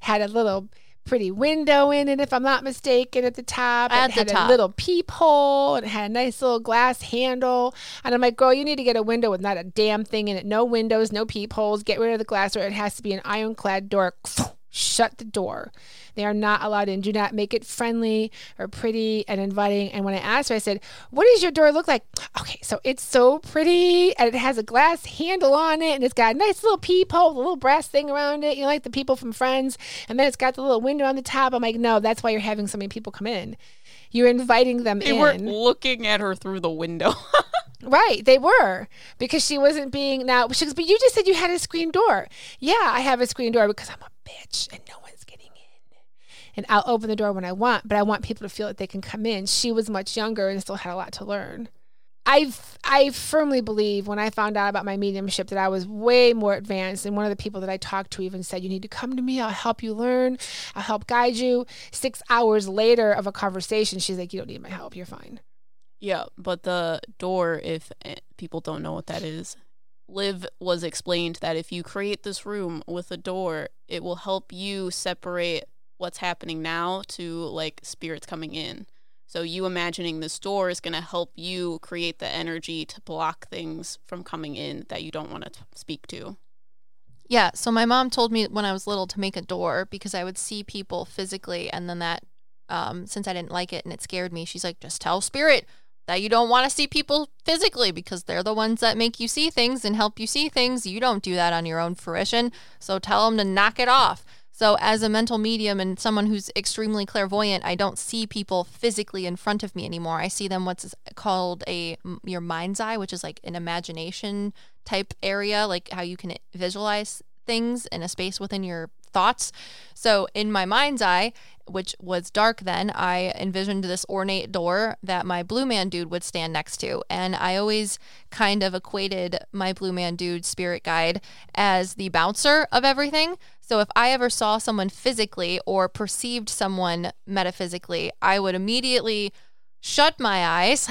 had a little pretty window in it, if I'm not mistaken, at the top. At it the had top. A little peephole, and it had a nice little glass handle. And I'm like, girl, you need to get a window with not a damn thing in it. No windows, no peepholes. Get rid of the glass, or it has to be an ironclad door. Shut the door. They are not allowed in. Do not make it friendly or pretty and inviting. And when I asked her, I said, what does your door look like? Okay, so it's so pretty, and it has a glass handle on it, and it's got a nice little peephole, a little brass thing around it, you know, like the people from Friends. And then it's got the little window on the top. I'm like, no, that's why you're having so many people come in. You're inviting them in. They weren't looking at her through the window. Right, they were, because she wasn't being now. She goes, but you just said you had a screen door. Yeah, I have a screen door because I'm a bitch and no one's getting in. And I'll open the door when I want, but I want people to feel that they can come in. She was much younger and still had a lot to learn. I I firmly believe when I found out about my mediumship that I was way more advanced. And one of the people that I talked to even said, you need to come to me. I'll help you learn. I'll help guide you. Six hours later of a conversation, she's like, you don't need my help. You're fine. Yeah, but the door, if people don't know what that is, Liv was explained that if you create this room with a door, it will help you separate what's happening now to, like, spirits coming in. So you imagining this door is going to help you create the energy to block things from coming in that you don't want to speak to. Yeah, so my mom told me when I was little to make a door because I would see people physically, and then that, um, since I didn't like it and it scared me, she's like, just tell spirit that you don't want to see people physically because they're the ones that make you see things and help you see things. You don't do that on your own fruition. So tell them to knock it off. So as a mental medium and someone who's extremely clairvoyant, I don't see people physically in front of me anymore. I see them what's called a your mind's eye, which is like an imagination type area, like how you can visualize things in a space within your thoughts. So in my mind's eye, which was dark then, I envisioned this ornate door that my blue man dude would stand next to. And I always kind of equated my blue man dude spirit guide as the bouncer of everything. So if I ever saw someone physically or perceived someone metaphysically, I would immediately shut my eyes,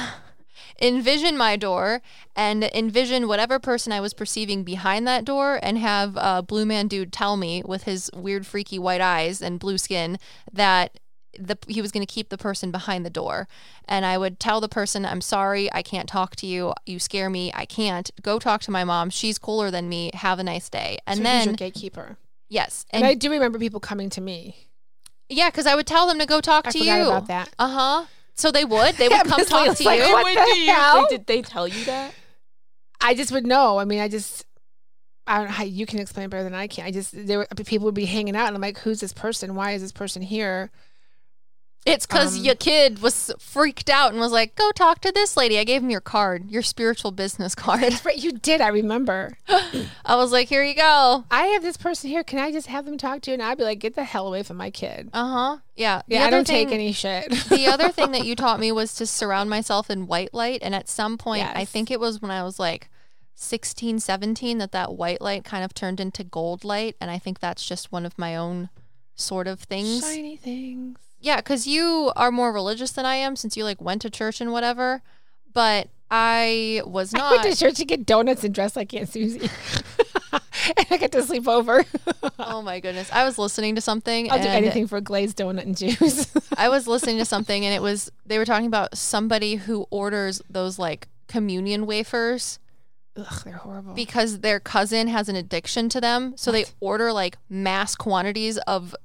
envision my door, and envision whatever person I was perceiving behind that door, and have uh, blue man dude tell me with his weird freaky white eyes and blue skin that the he was going to keep the person behind the door. And I would tell the person, I'm sorry, I can't talk to you, you scare me, I can't, go talk to my mom, she's cooler than me, have a nice day. And so then your gatekeeper. Yes. And, and I do remember people coming to me. Yeah, because I would tell them to go talk I to you. I forgot about that. Uh-huh. So they would. They would yeah, come talk to like, you. What the hell? Did they tell you that? I just would know. I mean, I just, I don't know how you can explain it better than I can. I just, there were, people would be hanging out and I'm like, who's this person? Why is this person here? It's because um, your kid was freaked out and was like, go talk to this lady. I gave him your card, your spiritual business card. That's right. You did. I remember. I was like, here you go. I have this person here. Can I just have them talk to you? And I'd be like, get the hell away from my kid. Uh-huh. Yeah. Yeah, I don't thing, take any shit. The other thing that you taught me was to surround myself in white light. And at some point, yes. I think it was when I was like sixteen, seventeen, that that white light kind of turned into gold light. And I think that's just one of my own sort of things. Shiny things. Yeah, because you are more religious than I am since you, like, went to church and whatever. But I was not. I went to church to get donuts and dress like Aunt Susie. And I got to sleep over. Oh, my goodness. I was listening to something. I'll and do anything for a glazed donut and juice. I was listening to something, and it was, they were talking about somebody who orders those, like, communion wafers Ugh, they're horrible. Because their cousin has an addiction to them. So what? They order like mass quantities of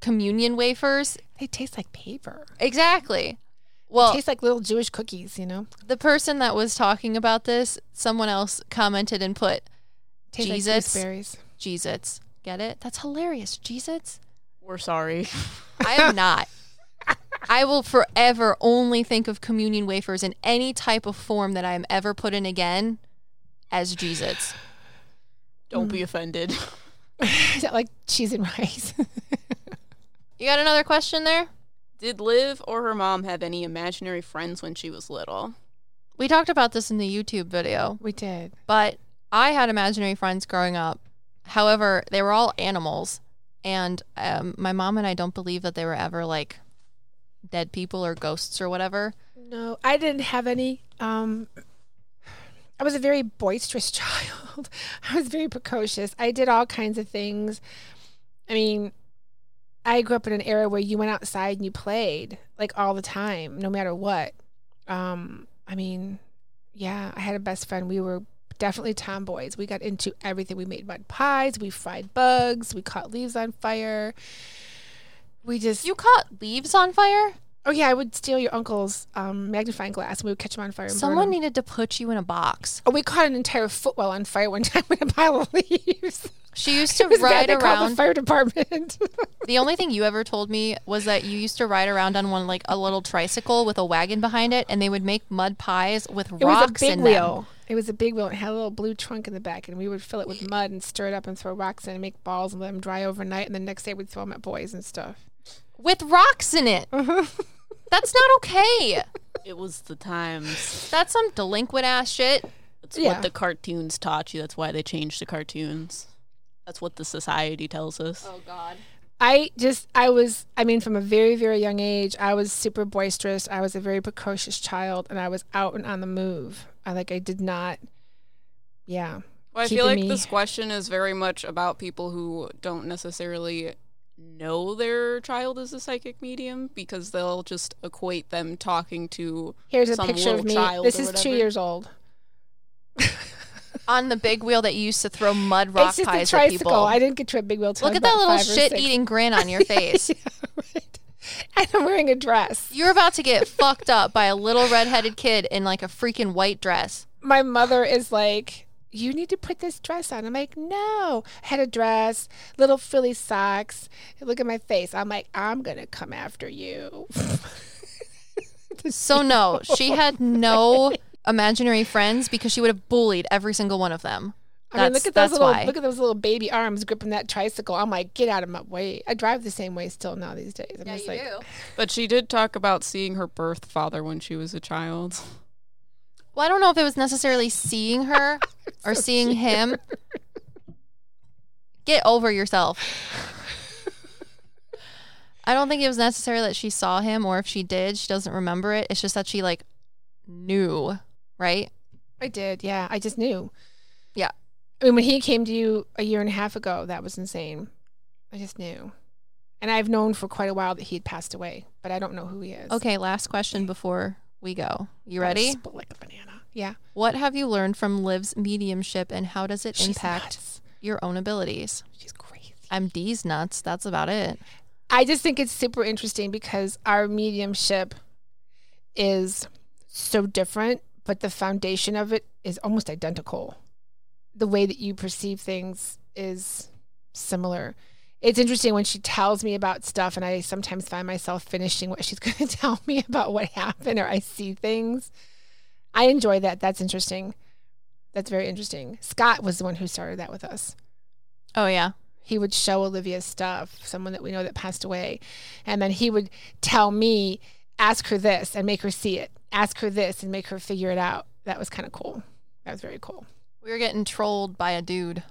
communion wafers. They taste like paper. Exactly. Well, it tastes like little Jewish cookies, you know? The person that was talking about this, someone else commented and put, tastes Jeez-its, like gooseberries. Jeez-its. Get it? That's hilarious. Jeez-its? We're sorry. I am not. I will forever only think of communion wafers in any type of form that I am ever put in again as Jeez-its. Don't mm. be offended. Is that like cheese and rice? You got another question there? Did Liv or her mom have any imaginary friends when she was little? We talked about this in the YouTube video. We did. But I had imaginary friends growing up. However, they were all animals. And um, my mom and I don't believe that they were ever like dead people or ghosts or whatever. No, I didn't have any. Um, I was a very boisterous child. I was very precocious. I did all kinds of things. I mean... I grew up in an era where you went outside and you played, like, all the time, no matter what. Um, I mean, yeah, I had a best friend. We were definitely tomboys. We got into everything. We made mud pies. We fried bugs. We caught leaves on fire. We just... You caught leaves on fire? Oh, yeah. I would steal your uncle's um, magnifying glass, and we would catch them on fire. And Someone burn them. needed to put you in a box. Oh, we caught an entire footwell on fire one time with a pile of leaves. She used to ride bad. around the fire department. The only thing you ever told me was that you used to ride around on one, like a little tricycle with a wagon behind it, and they would make mud pies with it rocks in them. It was a big wheel. It was a big wheel. It had a little blue trunk in the back, and we would fill it with mud and stir it up and throw rocks in and make balls and let them dry overnight, and the next day we'd throw them at boys and stuff. With rocks in it. Uh-huh. That's not okay. It was the times. That's some delinquent ass shit. That's yeah. what the cartoons taught you. That's why they changed the cartoons. That's what the society tells us. Oh, God. I just, I was, I mean, from a very, very young age, I was super boisterous. I was a very precocious child, and I was out and on the move. I, like, I did not, yeah. Well, I feel like me. this question is very much about people who don't necessarily know their child is a psychic medium, because they'll just equate them talking to Here's some a picture little of me. child This is whatever. two years old. On the big wheel that you used to throw mud rock it's pies at people. I didn't get to a big wheel. Look at that little shit-eating grin on your face. Yeah, right. And I'm wearing a dress. You're about to get fucked up by a little redheaded kid in like a freaking white dress. My mother is like, you need to put this dress on. I'm like, no. I had a dress, little frilly socks. Look at my face. I'm like, I'm going to come after you. So no, she had no... imaginary friends, because she would have bullied every single one of them. That's, I mean, look at those little why. look at those little baby arms gripping that tricycle. I'm like, get out of my way. I drive the same way still now these days. I'm yeah, just you like, do. But she did talk about seeing her birth father when she was a child. Well, I don't know if it was necessarily seeing her or so seeing cute. him. Get over yourself. I don't think it was necessary that she saw him, or if she did, she doesn't remember it. It's just that she like knew. Right? I did, yeah. I just knew. Yeah. I mean, when he came to you a year and a half ago, that was insane. I just knew. And I've known for quite a while that he had passed away, but I don't know who he is. Okay, last question before we go. You ready? Split like a banana. Yeah. What have you learned from Liv's mediumship, and how does it She's impact nuts. your own abilities? She's crazy. I'm D's nuts. That's about it. I just think it's super interesting because our mediumship is so different, but the foundation of it is almost identical. The way that you perceive things is similar. It's interesting when she tells me about stuff, and I sometimes find myself finishing what she's going to tell me about what happened, or I see things. I enjoy that. That's interesting. That's very interesting. Scott was the one who started that with us. Oh, yeah. He would show Olivia stuff, someone that we know that passed away. And then he would tell me, ask her this and make her see it. Ask her this and make her figure it out. That was kind of cool. That was very cool. We were getting trolled by a dude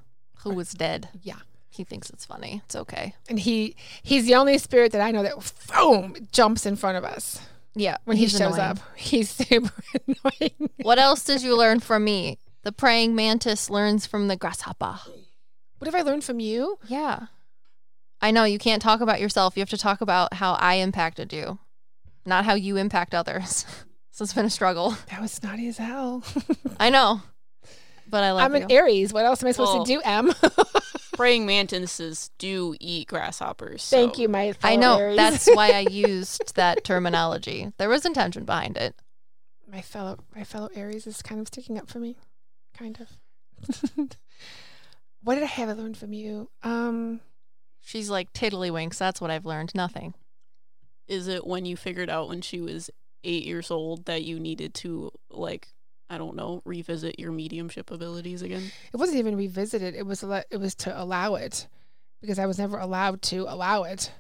who was dead. Yeah. He thinks it's funny. It's okay. And he he's the only spirit that I know that, boom, jumps in front of us. Yeah. When he shows annoying. up. He's super annoying. What else did you learn from me? The praying mantis learns from the grasshopper. What have I learned from you? Yeah. I know. You can't talk about yourself. You have to talk about how I impacted you, not how you impact others. So it's been a struggle. That was snotty as hell. I know. But I love I'm you. an Aries. What else am I supposed well, to do, Em? Praying mantises do eat grasshoppers. So. Thank you, my fellow I know. Aries. That's why I used that terminology. There was intention behind it. My fellow, my fellow Aries is kind of sticking up for me. Kind of. What did I have I learned from you? Um, She's like, tiddlywinks. That's what I've learned. Nothing. Is it when you figured out when she was eight years old that you needed to, like, I don't know, revisit your mediumship abilities again? It wasn't even revisited. It was it was to allow it, because I was never allowed to allow it.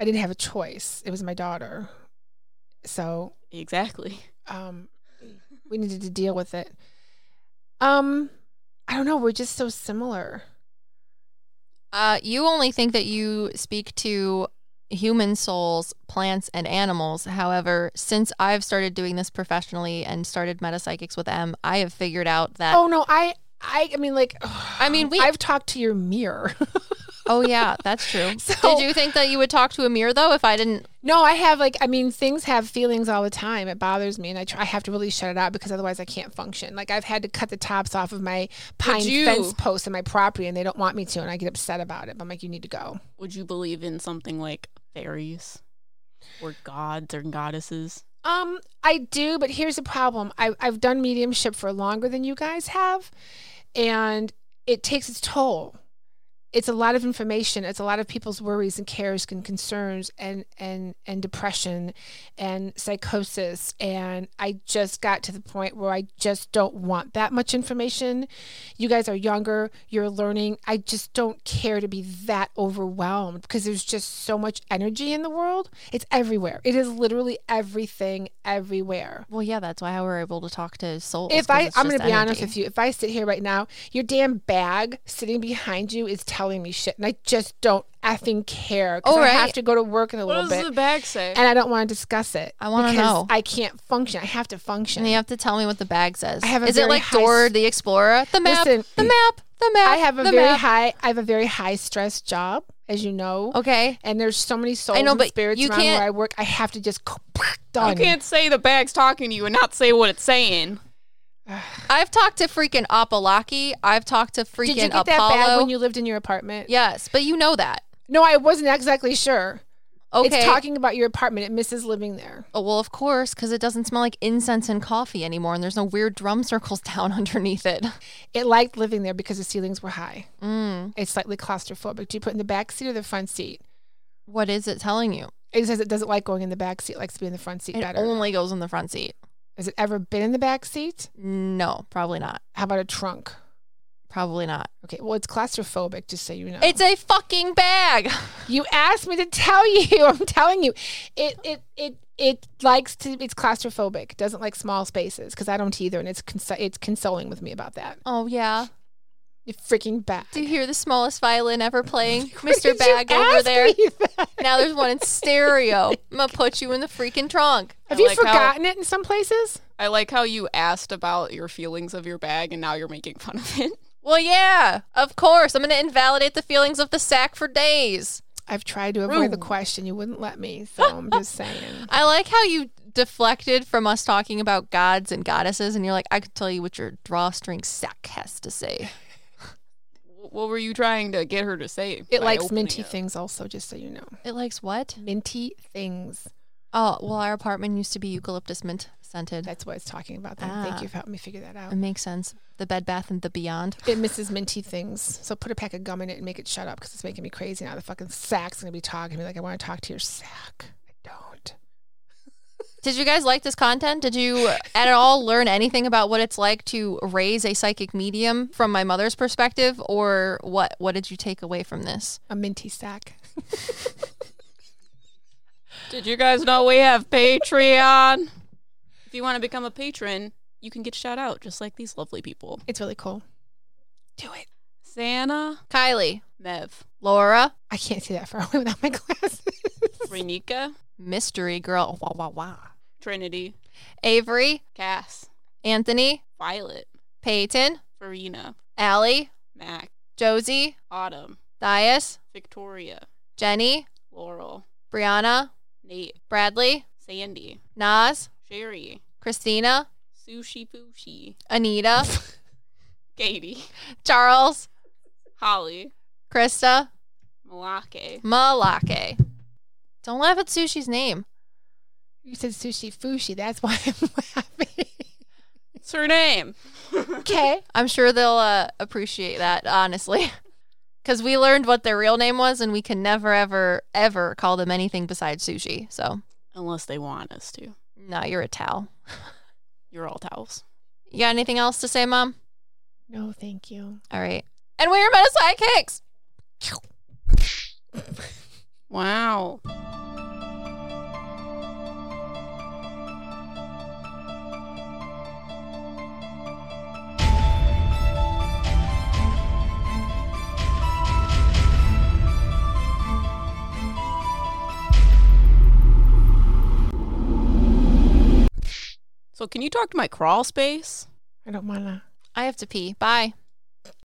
I didn't have a choice. It was my daughter. So exactly. Um, we needed to deal with it. Um, I don't know. We're just so similar. Uh, you only think that you speak to human souls, plants, and animals. However, since I've started doing this professionally and started MetaPsyKicks with Em, I have figured out that oh no I I, I mean like I mean we I've talked to your mirror. Oh yeah, that's true. So, did you think that you would talk to a mirror though if I didn't? No, I have like I mean things have feelings all the time. It bothers me and I try, I have to really shut it out because otherwise I can't function. Like I've had to cut the tops off of my pine you, fence posts in my property and they don't want me to and I get upset about it. But I'm like, you need to go. Would you believe in something like fairies or gods or goddesses? Um, I do, but here's the problem. I, I've done mediumship for longer than you guys have and it takes its toll. It's a lot of information. It's a lot of people's worries and cares and concerns and, and, and depression and psychosis. And I just got to the point where I just don't want that much information. You guys are younger. You're learning. I just don't care to be that overwhelmed because there's just so much energy in the world. It's everywhere. It is literally everything everywhere. Well, yeah, that's why we're able to talk to souls. If I, I'm going to be honest with you. If I sit here right now, your damn bag sitting behind you is telling me shit and I just don't effing care because right. I have to go to work in a what little bit. What does the bag say? And I don't want to discuss it. I want to know. I can't function. I have to function. And you have to tell me what the bag says. I have a Is very it like high Dora st- the Explorer? The map. Listen, the map. The map. I have a very map. high. I have a very high stress job, as you know. Okay. And there's so many souls I know, and spirits around where I work. I have to just done. You can't say the bag's talking to you and not say what it's saying. I've talked to freaking Apolaki. I've talked to freaking Apollo. Did you get Apollo. that bag when you lived in your apartment? Yes, but you know that. No, I wasn't exactly sure. Okay. It's talking about your apartment. It misses living there. Oh, well, of course, because it doesn't smell like incense and coffee anymore, and there's no weird drum circles down underneath it. It liked living there because the ceilings were high. Mm. It's slightly claustrophobic. Do you put in the back seat or the front seat? What is it telling you? It says it doesn't like going in the back seat. It likes to be in the front seat it better. It only goes in the front seat. Has it ever been in the back seat? No, probably not. How about a trunk? Probably not. Okay, well, it's claustrophobic, just so you know. It's a fucking bag. You asked me to tell you. I'm telling you. It it it it likes to, it's claustrophobic. It doesn't like small spaces, because I don't either, and it's cons- it's consoling with me about that. Oh, yeah. You freaking bag. Do you hear the smallest violin ever playing? Mister Bag over there. Now there's one in stereo. I'm going to put you in the freaking trunk. Have I you like forgotten how, it in some places? I like how you asked about your feelings of your bag and now you're making fun of it. Well, yeah, of course. I'm going to invalidate the feelings of the sack for days. I've tried to avoid Ooh. the question. You wouldn't let me, so I'm just saying. I like how you deflected from us talking about gods and goddesses and you're like, I could tell you what your drawstring sack has to say. What were you trying to get her to say? It likes minty things also, just so you know. It likes what? Minty things. Oh, well, our apartment used to be eucalyptus mint scented. That's what it's talking about then. Ah, thank you for helping me figure that out. It makes sense. The Bed Bath and the Beyond. It misses minty things. So put a pack of gum in it and make it shut up because it's making me crazy now. The fucking sack's going to be talking to me like, I want to talk to your sack. I don't. Did you guys like this content? Did you at all learn anything about what it's like to raise a psychic medium from my mother's perspective? Or what What did you take away from this? A minty sack. Did you guys know we have Patreon? If you want to become a patron, you can get shout out just like these lovely people. It's really cool. Do it. Santa. Kylie. Mev. Laura. I can't see that far away without my glasses. Renika. Mystery Girl. Wah, wah, wah. Trinity. Avery. Cass. Anthony. Violet. Peyton. Farina. Allie. Mac. Josie. Autumn. Dias. Victoria. Jenny. Laurel. Brianna. Nate. Bradley. Sandy. Nas. Sherry. Christina. Sushi Pooshi. Anita. Katie. Charles. Holly. Krista. Malake. Malake. Don't laugh at Sushi's name. You said Sushi Fushi. That's why I'm laughing. It's her name. Okay. I'm sure they'll uh, appreciate that, honestly. Because we learned what their real name was, and we can never, ever, ever call them anything besides Sushi. So unless they want us to. No, you're a towel. You're all towels. You got anything else to say, Mom? No, thank you. All right. And we are MetaPsyKicks. Wow. So can you talk to my crawl space? I don't wanna. I have to pee. Bye.